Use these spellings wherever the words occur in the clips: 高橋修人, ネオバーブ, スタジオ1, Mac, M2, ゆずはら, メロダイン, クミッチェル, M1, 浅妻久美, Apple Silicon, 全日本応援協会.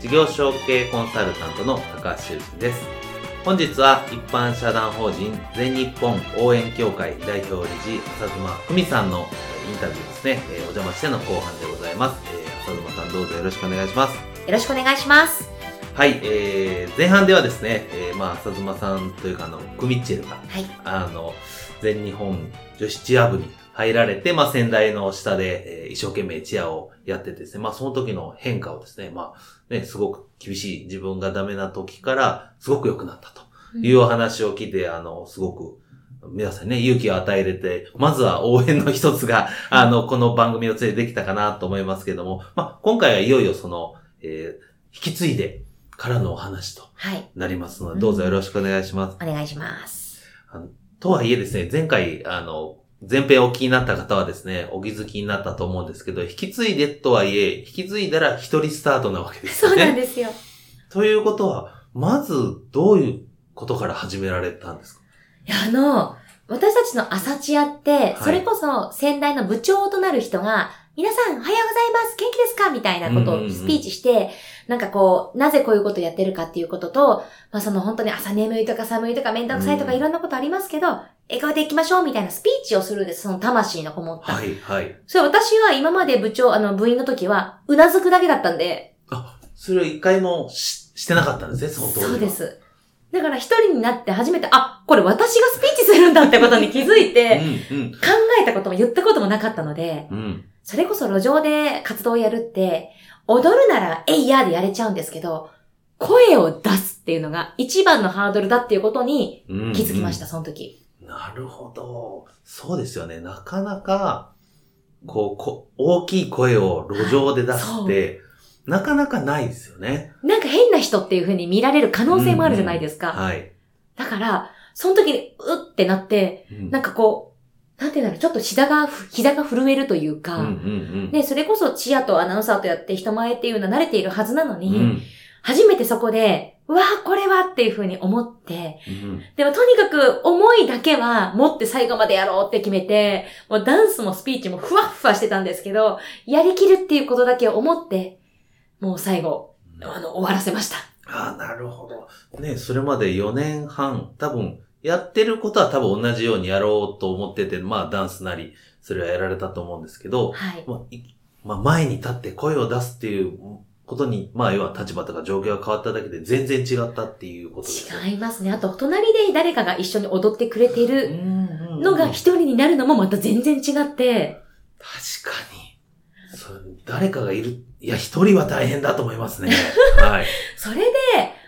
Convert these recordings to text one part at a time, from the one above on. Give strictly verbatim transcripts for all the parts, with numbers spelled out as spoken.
事業承継コンサルタントの高橋修人です。本日は一般社団法人全日本応援協会代表理事浅妻久美さんのインタビューですね、えー、お邪魔しての後半でございます。えー、浅妻さんどうぞよろしくお願いします。よろしくお願いします。はい、えー、前半ではですね、えー、まあ浅妻さんというかあのクミッチェルが、はい、あの全日本女子チア部に入られて、まあ先代の下で、えー、一生懸命チアをやっててですね、まあその時の変化をですね、まあねすごく厳しい自分がダメな時からすごく良くなったというお話を聞いて、うん、あのすごく皆さんね勇気を与えれて、まずは応援の一つがあのこの番組を通じてできたかなと思いますけども、まあ今回はいよいよその、えー、引き継いでからのお話となりますので、はい、どうぞよろしくお願いします。うん、お願いします。あのとはいえですね、前回、あの、前編お聞きになった方はですね、お気づきになったと思うんですけど、引き継いでとはいえ、引き継いだら一人スタートなわけですよね。そうなんですよ。ということは、まずどういうことから始められたんですか？いや、あの、私たちの朝チアって、はい、それこそ先代の部長となる人が、皆さんおはようございます元気ですかみたいなことをスピーチして、うんうんうん、なんかこうなぜこういうことをやってるかっていうことと、まあその本当に朝眠いとか寒いとかめんどくさいとかいろんなことありますけど、うん、笑顔でいきましょうみたいなスピーチをするんです。その魂のこもった。はいはい。それ私は今まで部長あの部員の時はうなずくだけだったんで。あ、それを一回も し, してなかったんですね。その当時は。そうです。だから一人になって初めて、あ、これ私がスピーチするんだってことに気づいて、うんうん、考えたことも言ったこともなかったので、うん、それこそ路上で活動をやるって、踊るならえいやでやれちゃうんですけど、声を出すっていうのが一番のハードルだっていうことに気づきました、うんうん、その時。なるほど。そうですよね。なかなか、こう、こ大きい声を路上で出すって、なかなかないですよね。なんか変な人っていう風に見られる可能性もあるじゃないですか。うんうん、はい。だから、その時に、うってなって、うん、なんかこう、なんていうんだろう、ちょっと膝が、膝が震えるというか、うんうんうん、で、それこそチアとアナウンサーとやって人前っていうのは慣れているはずなのに、うん、初めてそこで、うわぁ、これはっていう風に思って、うん、でもとにかく思いだけは持って最後までやろうって決めて、もうダンスもスピーチもふわっふわしてたんですけど、やりきるっていうことだけを思って、もう最後、あの、終わらせました。ああ、なるほど。ね、それまでよねんはん、多分、やってることは多分同じようにやろうと思ってて、まあ、ダンスなり、それはやられたと思うんですけど、はい。まあ、まあ、前に立って声を出すっていうことに、まあ、要は立場とか状況が変わっただけで全然違ったっていうことですね。違いますね。あと、隣で誰かが一緒に踊ってくれてるのが一人になるのもまた全然違って。確かに。誰かがいる、いや、一人は大変だと思いますね。はい。それで、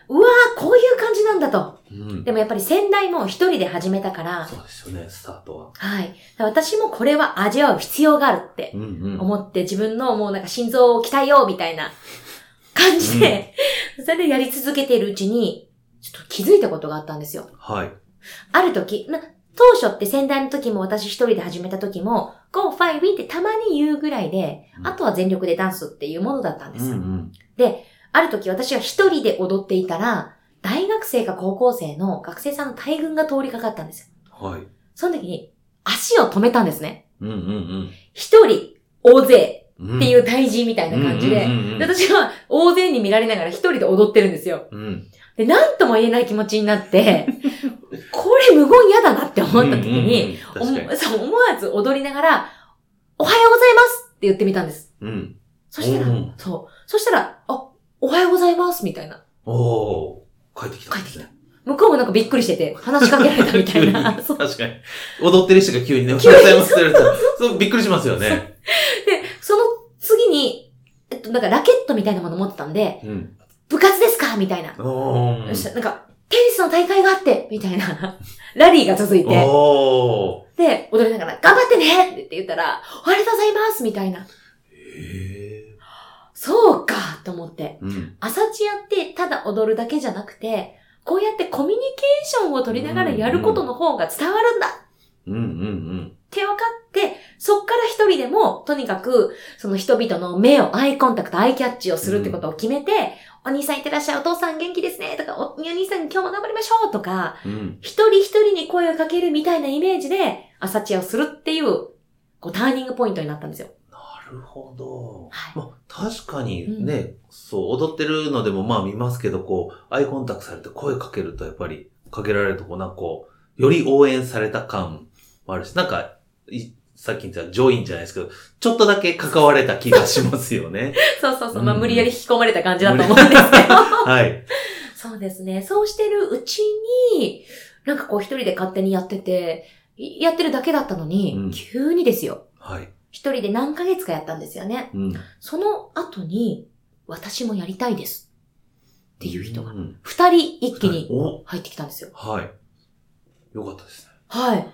うわーこういう感じなんだと。うん、でもやっぱり先代も一人で始めたから。そうですよね、スタートは。はい。私もこれは味わう必要があるって思って、うんうん、自分のもうなんか心臓を鍛えようみたいな感じで、うん、それでやり続けているうちに、ちょっと気づいたことがあったんですよ。はい。ある時、な当初って先代の時も私一人で始めた時も Go, Five, We ってたまに言うぐらいで、うん、あとは全力でダンスっていうものだったんです、うんうん、で、ある時私は一人で踊っていたら大学生か高校生の学生さんの大群が通りかかったんですよ、はい、その時に足を止めたんですね、うんうんうん、一人大勢っていう対人みたいな感じで、うんうんうんうん、で私は大勢に見られながら一人で踊ってるんですよ、うんで、なんとも言えない気持ちになって、これ無言嫌だなって思った時に、うんうんうん、そう思わず踊りながら、おはようございますって言ってみたんです。うん、そしたら、そう。そしたら、あ、おはようございますみたいな。おー、帰ってきた、ね。帰ってきた。向こうもなんかびっくりしてて、話しかけられたみたいな。確かに。踊ってる人が急にね、お客さんも捨てると、そう、びっくりしますよね。で、その次に、えっと、なんかラケットみたいなもの持ってたんで、うん、部活ですかみたいな。なんか、テニスの大会があって、みたいな。ラリーが続いて。おーで、踊りながら、頑張ってねって言ったら、おはようございますみたいな。へーそうかと思って。うん、朝チアって、ただ踊るだけじゃなくて、こうやってコミュニケーションを取りながらやることの方が伝わるんだ。うんうんうん。って分かって、そっから一人でも、とにかく、その人々の目をアイコンタクト、アイキャッチをするってことを決めて、うん、お兄さんいってらっしゃい、お父さん元気ですね、とか、お兄さん今日も頑張りましょう、とか、うん、一人一人に声をかけるみたいなイメージで、朝チアをするっていう、こう、ターニングポイントになったんですよ。なるほど。はい、まあ、確かにね、うん、そう、踊ってるのでもまあ見ますけど、こう、アイコンタクトされて声かけると、やっぱり、かけられると、こう、なんかこう、より応援された感もあるし、なんか、さっき言った上院じゃないですけど、ちょっとだけ関われた気がしますよね。そうそうそう、まあ、うん、無理やり引き込まれた感じだと思うんですけど。はい。そうですね。そうしてるうちに、なんかこう一人で勝手にやってて、やってるだけだったのに、うん、急にですよ。はい。一人で何ヶ月かやったんですよね。うん、その後に、私もやりたいです。っていう人が、二人一気に入ってきたんですよ。はい。よかったですね。はい。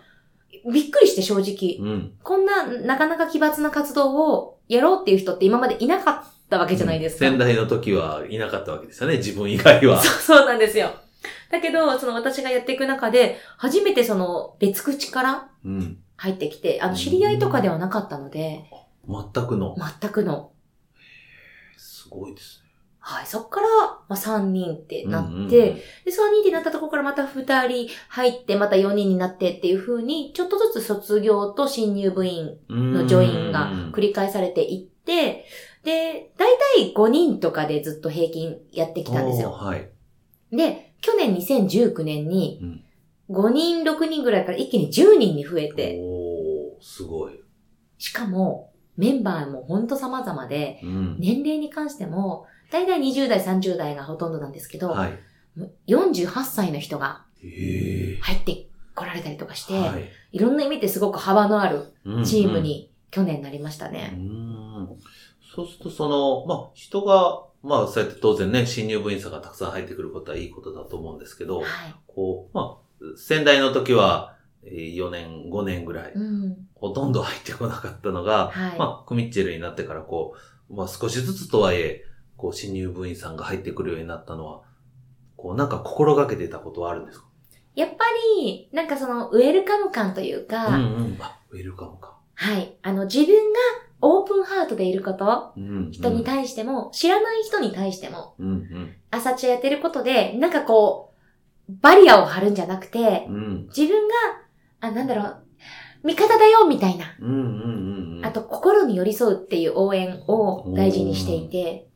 びっくりして正直、うん。こんななかなか奇抜な活動をやろうっていう人って今までいなかったわけじゃないですか。うん、仙台の時はいなかったわけですよね、自分以外は。そう、そうなんですよ。だけど、その私がやっていく中で、初めてその別口から入ってきて、うん、あの知り合いとかではなかったので。うん、全くの。全くの。へー、すごいですね。はい。そっから、まあ、さんにんってなって、うんうんうん、で、さんにんってなったところからまたふたり入って、またよにんになってっていう風に、ちょっとずつ卒業と新入部員のジョインが繰り返されていって、で、だいたいごにんとかでずっと平均やってきたんですよ。はい。で、去年にせんじゅうきゅうねんに、ごにん、ろくにんぐらいから一気にじゅうにんに増えて、おー、すごい。しかも、メンバーもほんと様々で、うん、年齢に関しても、大体にじゅう代、さんじゅう代がほとんどなんですけど、はい、よんじゅうはっさいの人が入ってこられたりとかして、はい、いろんな意味ですごく幅のあるチームに去年なりましたね。うんうん、そうするとその、まあ、人が、まあ、そうやって当然ね、新入部員さんがたくさん入ってくることはいいことだと思うんですけど、はい、こう、まあ、先代の時はよねん、ごねんぐらい、うん、ほとんど入ってこなかったのが、はい、まあ、クミッチェルになってからこう、まあ、少しずつとはいえ、こう新入部員さんが入ってくるようになったのは、こうなんか心がけてたことはあるんですか？やっぱり、なんかそのウェルカム感というか、うんうん、あ、ウェルカム感。はい。あの自分がオープンハートでいること、うんうん、人に対しても、知らない人に対しても、うんうん、朝チアやってることで、なんかこう、バリアを張るんじゃなくて、うん、自分が、あ、なんだろう、味方だよみたいな、うんうんうん、あと心に寄り添うっていう応援を大事にしていて、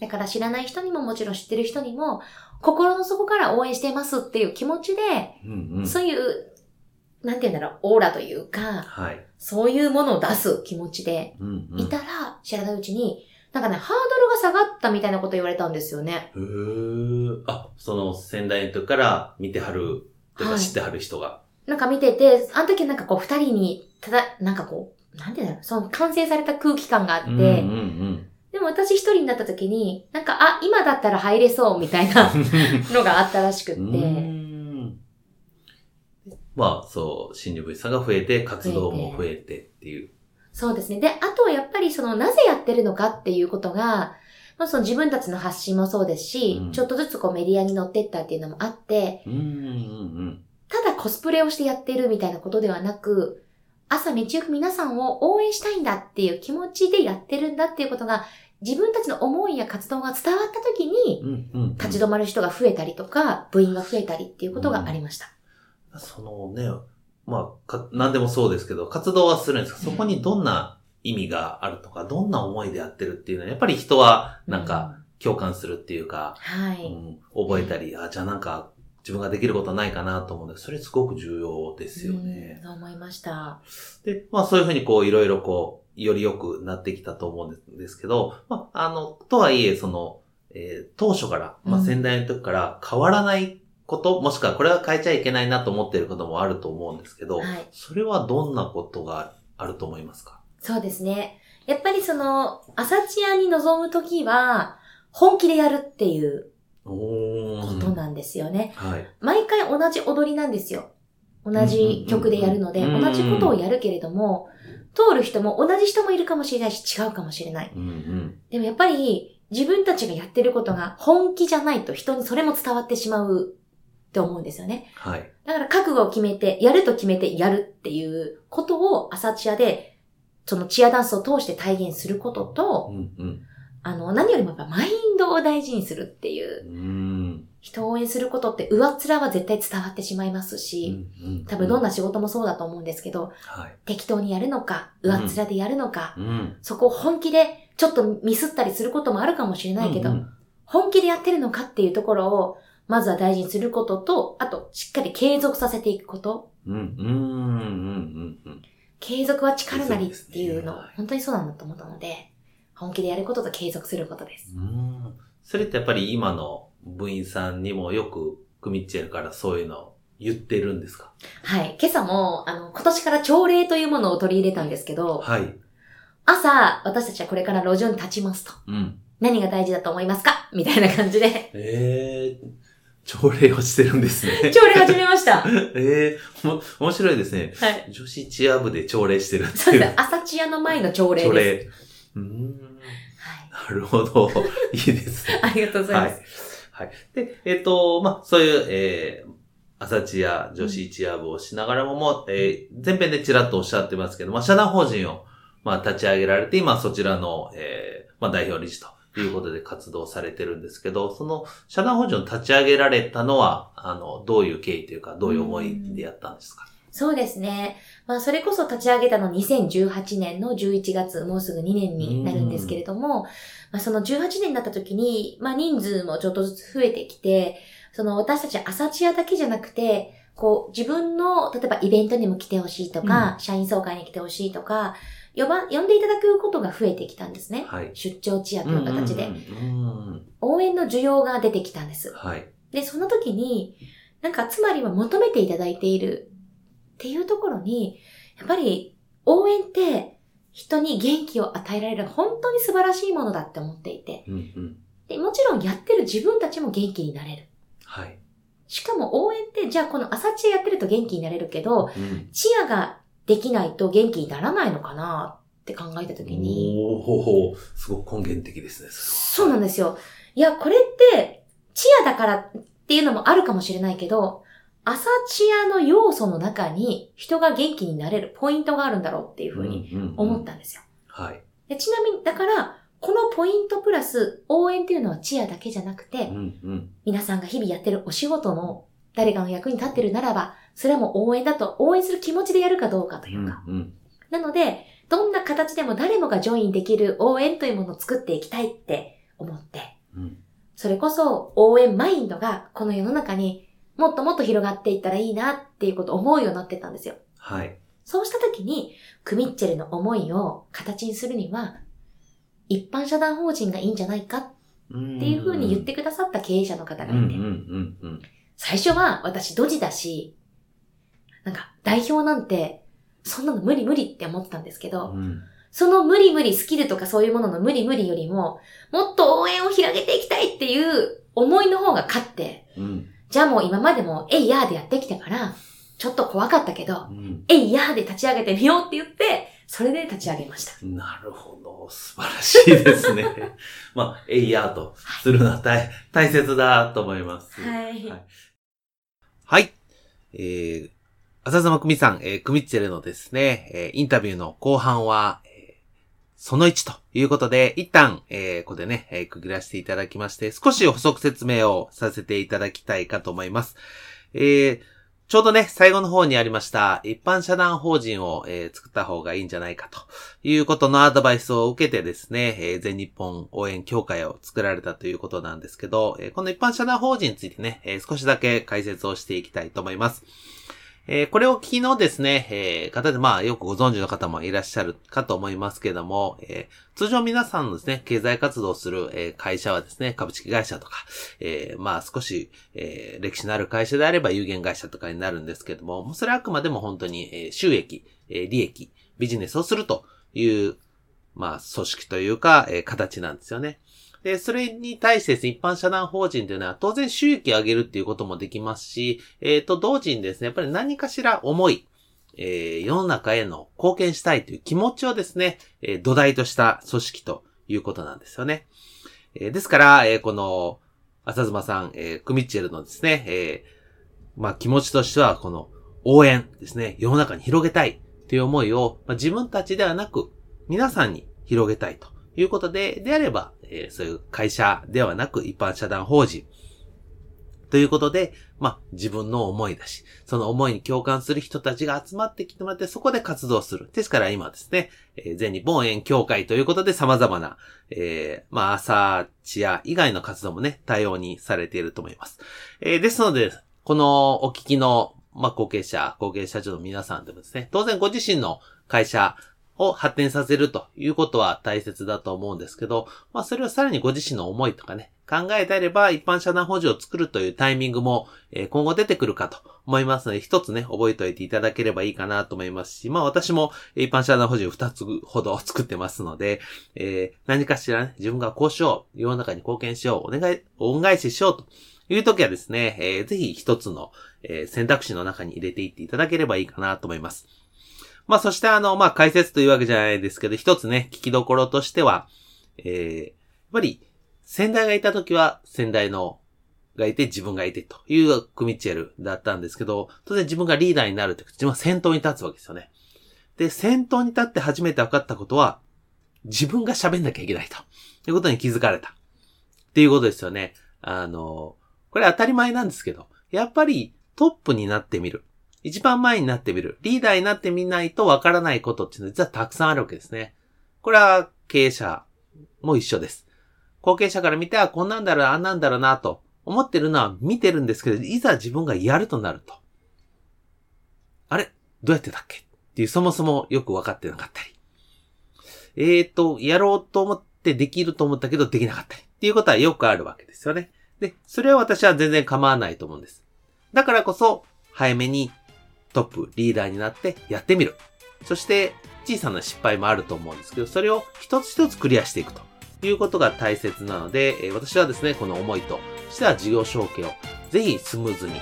だから知らない人にももちろん知ってる人にも心の底から応援していますっていう気持ちで、うんうん、そういう、なんて言うんだろう、オーラというか、はい、そういうものを出す気持ちでいたら、うんうん、知らないうちに、なんかね、ハードルが下がったみたいなこと言われたんですよね。へー。あ、その先代の時から見てはるとか知ってはる人が。はい、なんか見てて、あの時なんかこう二人に、ただ、なんかこう、なんて言うんだろう、その完成された空気感があって、うんうんうんでも私一人になった時に、なんか、あ、今だったら入れそうみたいなのがあったらしくって。うーんまあ、そう、新入部員さんが増えて、活動も増えてっていう。そうですね。で、あとはやっぱりその、なぜやってるのかっていうことが、まあ、その自分たちの発信もそうですし、うん、ちょっとずつこうメディアに乗ってったっていうのもあって、うんうんうん、ただコスプレをしてやってるみたいなことではなく、朝道行く皆さんを応援したいんだっていう気持ちでやってるんだっていうことが自分たちの思いや活動が伝わった時に立ち止まる人が増えたりとか部員が増えたりっていうことがありました、うん、そのね、まあか何でもそうですけど活動はするんですがそこにどんな意味があるとかどんな思いでやってるっていうのはやっぱり人はなんか共感するっていうか、うんはいうん、覚えたりあじゃあなんか自分ができることはないかなと思うので、それすごく重要ですよね。そう思いました。で、まあそういうふうにこういろいろこう、より良くなってきたと思うんですけど、まああの、とはいえその、えー、当初から、まあ先代の時から変わらないこと、もしくはこれは変えちゃいけないなと思っていることもあると思うんですけど、はい、それはどんなことがあると思いますか？そうですね。やっぱりその、朝チアに臨むときは、本気でやるっていうことなんですよね。はい、毎回同じ踊りなんですよ。同じ曲でやるので、うんうんうん、同じことをやるけれども、通る人も同じ人もいるかもしれないし、違うかもしれない。うんうん、でもやっぱり、自分たちがやってることが本気じゃないと人にそれも伝わってしまうって思うんですよね。はい。だから覚悟を決めて、やると決めてやるっていうことを朝チアで、そのチアダンスを通して体現することと、うんうん、あの、何よりもやっぱマインドを大事にするっていう、うん、人を応援することって上っ面は絶対伝わってしまいますし、うんうん、多分どんな仕事もそうだと思うんですけど、はい、適当にやるのか、上っ面でやるのか、うん、そこを本気でちょっとミスったりすることもあるかもしれないけど、うんうん、本気でやってるのかっていうところをまずは大事にすることと、あとしっかり継続させていくこと。うんうんうんうんうん、継続は力なりっていうの、本当にそうなんだと思ったので、本気でやることと継続することです。うん。それってやっぱり今の部員さんにもよくクミッチェルからそういうの言ってるんですか？はい。今朝も、あの、今年から朝礼というものを取り入れたんですけど、はい。朝、私たちはこれから路上に立ちますと。うん。何が大事だと思いますか？みたいな感じで。えー。朝礼をしてるんですね。朝礼始めました。ええー、も、面白いですね。はい。女子チア部で朝礼してるっていう。そうです。朝チアの前の朝礼です。朝礼。うーん。はい。なるほど。いいですね。ありがとうございます。はい。はい、で、えっ、ー、と、まあ、そういう、えー、朝チア、女子チア部をしながらも、もう、えー、前編でちらっとおっしゃってますけど、まあ、社団法人を、まあ、立ち上げられて、今、そちらの、えー、まあ、代表理事と。ということで活動されてるんですけど、その社団法人を立ち上げられたのは、あの、どういう経緯というか、どういう思いでやったんですか？そうですね。まあ、それこそ立ち上げたのにせんじゅうはちねんのじゅういちがつ、もうすぐにねんになるんですけれども、まあ、そのじゅうはちねんになった時に、まあ、人数もちょっとずつ増えてきて、その私たち朝チアだけじゃなくて、こう、自分の、例えばイベントにも来てほしいとか、うん、社員総会に来てほしいとか、呼ば、呼んでいただくことが増えてきたんですね。はい、出張チアという形で、うんうんうん。応援の需要が出てきたんです。はい、で、その時に、なんか、つまりは求めていただいているっていうところに、やっぱり応援って人に元気を与えられる本当に素晴らしいものだって思っていて、うんうん、で、もちろんやってる自分たちも元気になれる。はい、しかも応援って、じゃあこの朝チアやってると元気になれるけど、うん、チアができないと元気にならないのかなって考えたときに。おー、すごく根源的ですね。そうなんですよ。いや、これって、チアだからっていうのもあるかもしれないけど、朝チアの要素の中に人が元気になれるポイントがあるんだろうっていうふうに思ったんですよ。うんうんうん、はい。で、ちなみに、だから、このポイントプラス応援っていうのはチアだけじゃなくて、うんうん、皆さんが日々やってるお仕事の誰かの役に立ってるならば、それはもう応援だと、応援する気持ちでやるかどうかというか。うんうん、なので、どんな形でも誰もがジョインできる応援というものを作っていきたいって思って、うん、それこそ応援マインドがこの世の中にもっともっと広がっていったらいいなっていうことを思うようになってたんですよ。はい。そうしたときに、クミッチェルの思いを形にするには、一般社団法人がいいんじゃないかっていうふうに言ってくださった経営者の方がいて、最初は私ドジだし、なんか代表なんてそんなの無理無理って思ってたんですけど、うん、その無理無理スキルとかそういうものの無理無理よりも、もっと応援を広げていきたいっていう思いの方が勝って、うん、じゃあもう今までもえいやーでやってきたから、ちょっと怖かったけど、うん、えいやーで立ち上げてみようって言って、それで立ち上げました。なるほど。素晴らしいですね。まあ、えいやーとするのは 大,、はい、大切だと思います。はい。はい。はい、えー浅妻久美さん、えー、クミッチェルのですね、えー、インタビューの後半は、えー、そのいちということで、一旦、えー、ここでね、えー、区切らせていただきまして、少し補足説明をさせていただきたいかと思います。えー、ちょうどね、最後の方にありました、一般社団法人を、えー、作った方がいいんじゃないかということのアドバイスを受けてですね、えー、全日本応援協会を作られたということなんですけど、えー、この一般社団法人についてね、えー、少しだけ解説をしていきたいと思います。えー、これを昨日ですね、えー、方で、まあ、よくご存知の方もいらっしゃるかと思いますけども、えー、通常皆さんのですね、経済活動する、えー、会社はですね、株式会社とか、えー、まあ、少し、えー、歴史のある会社であれば有限会社とかになるんですけども、もうそれはあくまでも本当に、えー、収益、えー、利益、ビジネスをするという、まあ、組織というか、えー、形なんですよね。で、それに対してですね、一般社団法人というのは当然収益を上げるっていうこともできますし、えっと、同時にですね、やっぱり何かしら思い、えー、世の中への貢献したいという気持ちをですね、えー、土台とした組織ということなんですよね。えー、ですから、えー、この、浅妻さん、えー、クミッチェルのですね、えー、まあ気持ちとしては、この応援ですね、世の中に広げたいという思いを、まあ、自分たちではなく、皆さんに広げたいということで、であれば、えー、そういう会社ではなく一般社団法人ということで、まあ、自分の思いだし、その思いに共感する人たちが集まってきてもらって、そこで活動する。ですから今ですね、えー、全日本応援協会ということで様々な、えー、まあ、朝チア以外の活動もね、対応にされていると思います。えー、ですので、このお聞きの、まあ、後継者、後継社長の皆さんでもですね、当然ご自身の会社、を発展させるということは大切だと思うんですけど、まあそれをさらにご自身の思いとかね、考えてあれば一般社団法人を作るというタイミングも今後出てくるかと思いますので、一つね、覚えておいていただければいいかなと思いますし、まあ私も一般社団法人を二つほど作ってますので、えー、何かしらね、自分がこうしよう、世の中に貢献しよう、お願い、恩返ししようという時はですね、えー、ぜひ一つの選択肢の中に入れていっていただければいいかなと思います。まあそしてあの、まあ解説というわけじゃないですけど、一つね、聞きどころとしては、えー、やっぱり先代がいた時は先代のがいて自分がいてというクミッチェルだったんですけど、当然自分がリーダーになるというか、自分は先頭に立つわけですよね。で、先頭に立って初めて分かったことは、自分が喋んなきゃいけないということに気づかれたっていうことですよね。あの、これ当たり前なんですけど、やっぱりトップになってみる。一番前になってみる。リーダーになってみないとわからないことっていうのは実はたくさんあるわけですね。これは経営者も一緒です。後継者から見てはこんなんだろう、あんなんだろうなと思ってるのは見てるんですけど、いざ自分がやるとなると。あれ？どうやってだっけ？っていうそもそもよくわかってなかったり。えーと、やろうと思ってできると思ったけどできなかったり。っていうことはよくあるわけですよね。で、それは私は全然構わないと思うんです。だからこそ、早めにトップ、リーダーになってやってみる。そして小さな失敗もあると思うんですけど、それを一つ一つクリアしていくということが大切なので、えー、私はですね、この思いとしては事業承継をぜひスムーズに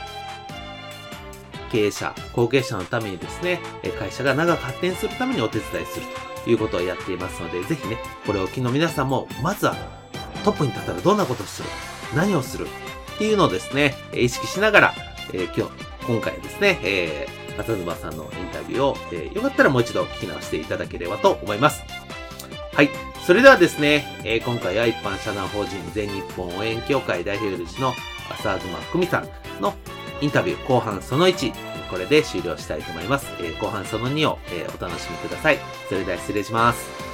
経営者、後継者のためにですね、会社が長く発展するためにお手伝いするということをやっていますので、ぜひね、これを機の皆さんも、まずはトップに立ったらどんなことをする、何をするっていうのをですね、意識しながら、えー、今日、今回ですね、えー、浅妻さんのインタビューを、えー、よかったらもう一度聞き直していただければと思います。はい。それではですね、えー、今回は一般社団法人全日本応援協会代表理事の浅妻久美さんのインタビュー後半そのいち、これで終了したいと思います。えー、後半そのにを、えー、お楽しみください。それでは失礼します。